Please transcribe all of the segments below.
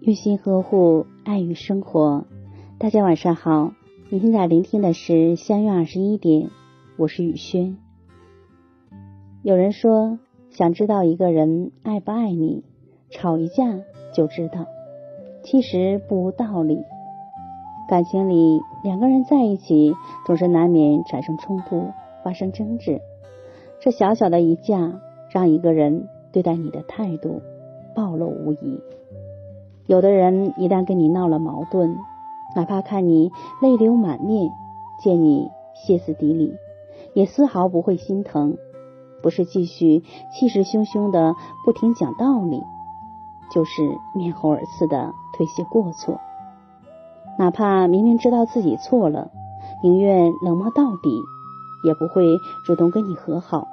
用心呵护爱与生活。大家晚上好，您现在聆听的是相约21点，我是雨轩。有人说，想知道一个人爱不爱你，吵一架就知道，其实不无道理。感情里两个人在一起，总是难免产生冲突，发生争执。这小小的一架，让一个人对待你的态度暴露无遗。有的人一旦跟你闹了矛盾，哪怕看你泪流满面，见你歇斯底里，也丝毫不会心疼，不是继续气势汹汹的不停讲道理，就是面红耳赤的推卸过错。哪怕明明知道自己错了，宁愿冷漠到底，也不会主动跟你和好。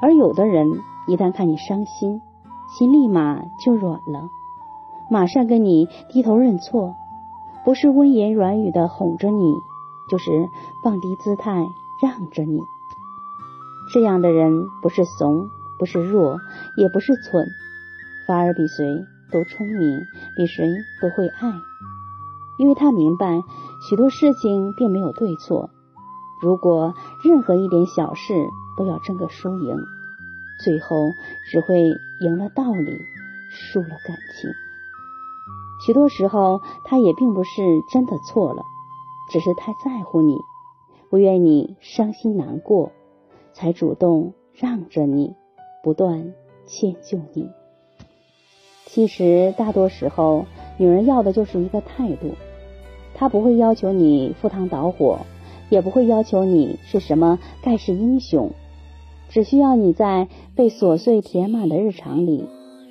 而有的人一旦看你伤心，心立马就软了，马上跟你低头认错，不是温言软语的哄着你，就是放低姿态让着你。这样的人不是怂，不是弱，也不是蠢，反而比谁都聪明，比谁都会爱。因为他明白许多事情并没有对错，如果任何一点小事都要争个输赢，最后只会赢了道理，输了感情。许多时候他也并不是真的错了，只是太在乎你，不愿你伤心难过，才主动让着你，不断迁就你。其实大多时候，女人要的就是一个态度，她不会要求你赴汤蹈火，也不会要求你是什么盖世英雄，只需要你在被琐碎填满的日常里，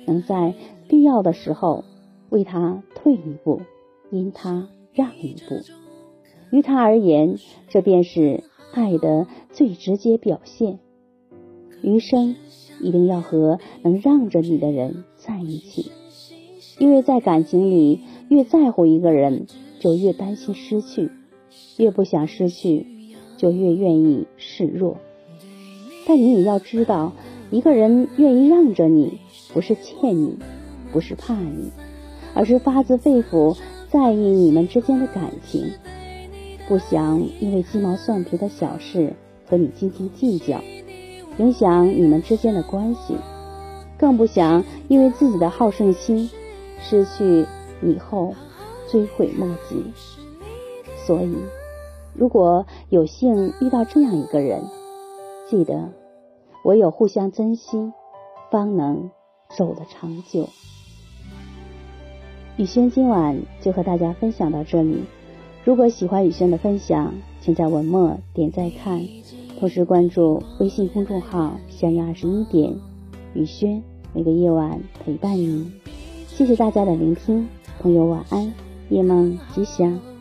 能在必要的时候为他退一步，因他让一步。于他而言，这便是爱的最直接表现。余生一定要和能让着你的人在一起，因为在感情里，越在乎一个人，就越担心失去，越不想失去，就越愿意示弱。但你也要知道，一个人愿意让着你，不是欠你，不是怕你，而是发自肺腑在意你们之间的感情，不想因为鸡毛蒜皮的小事和你斤斤计较，影响你们之间的关系，更不想因为自己的好胜心失去以后追悔莫及。所以如果有幸遇到这样一个人，记得唯有互相珍惜，方能走得长久。雨轩今晚就和大家分享到这里，如果喜欢雨轩的分享，请在文末点再看，同时关注微信公众号相约21点，雨轩每个夜晚陪伴您。谢谢大家的聆听，朋友晚安，夜梦吉祥。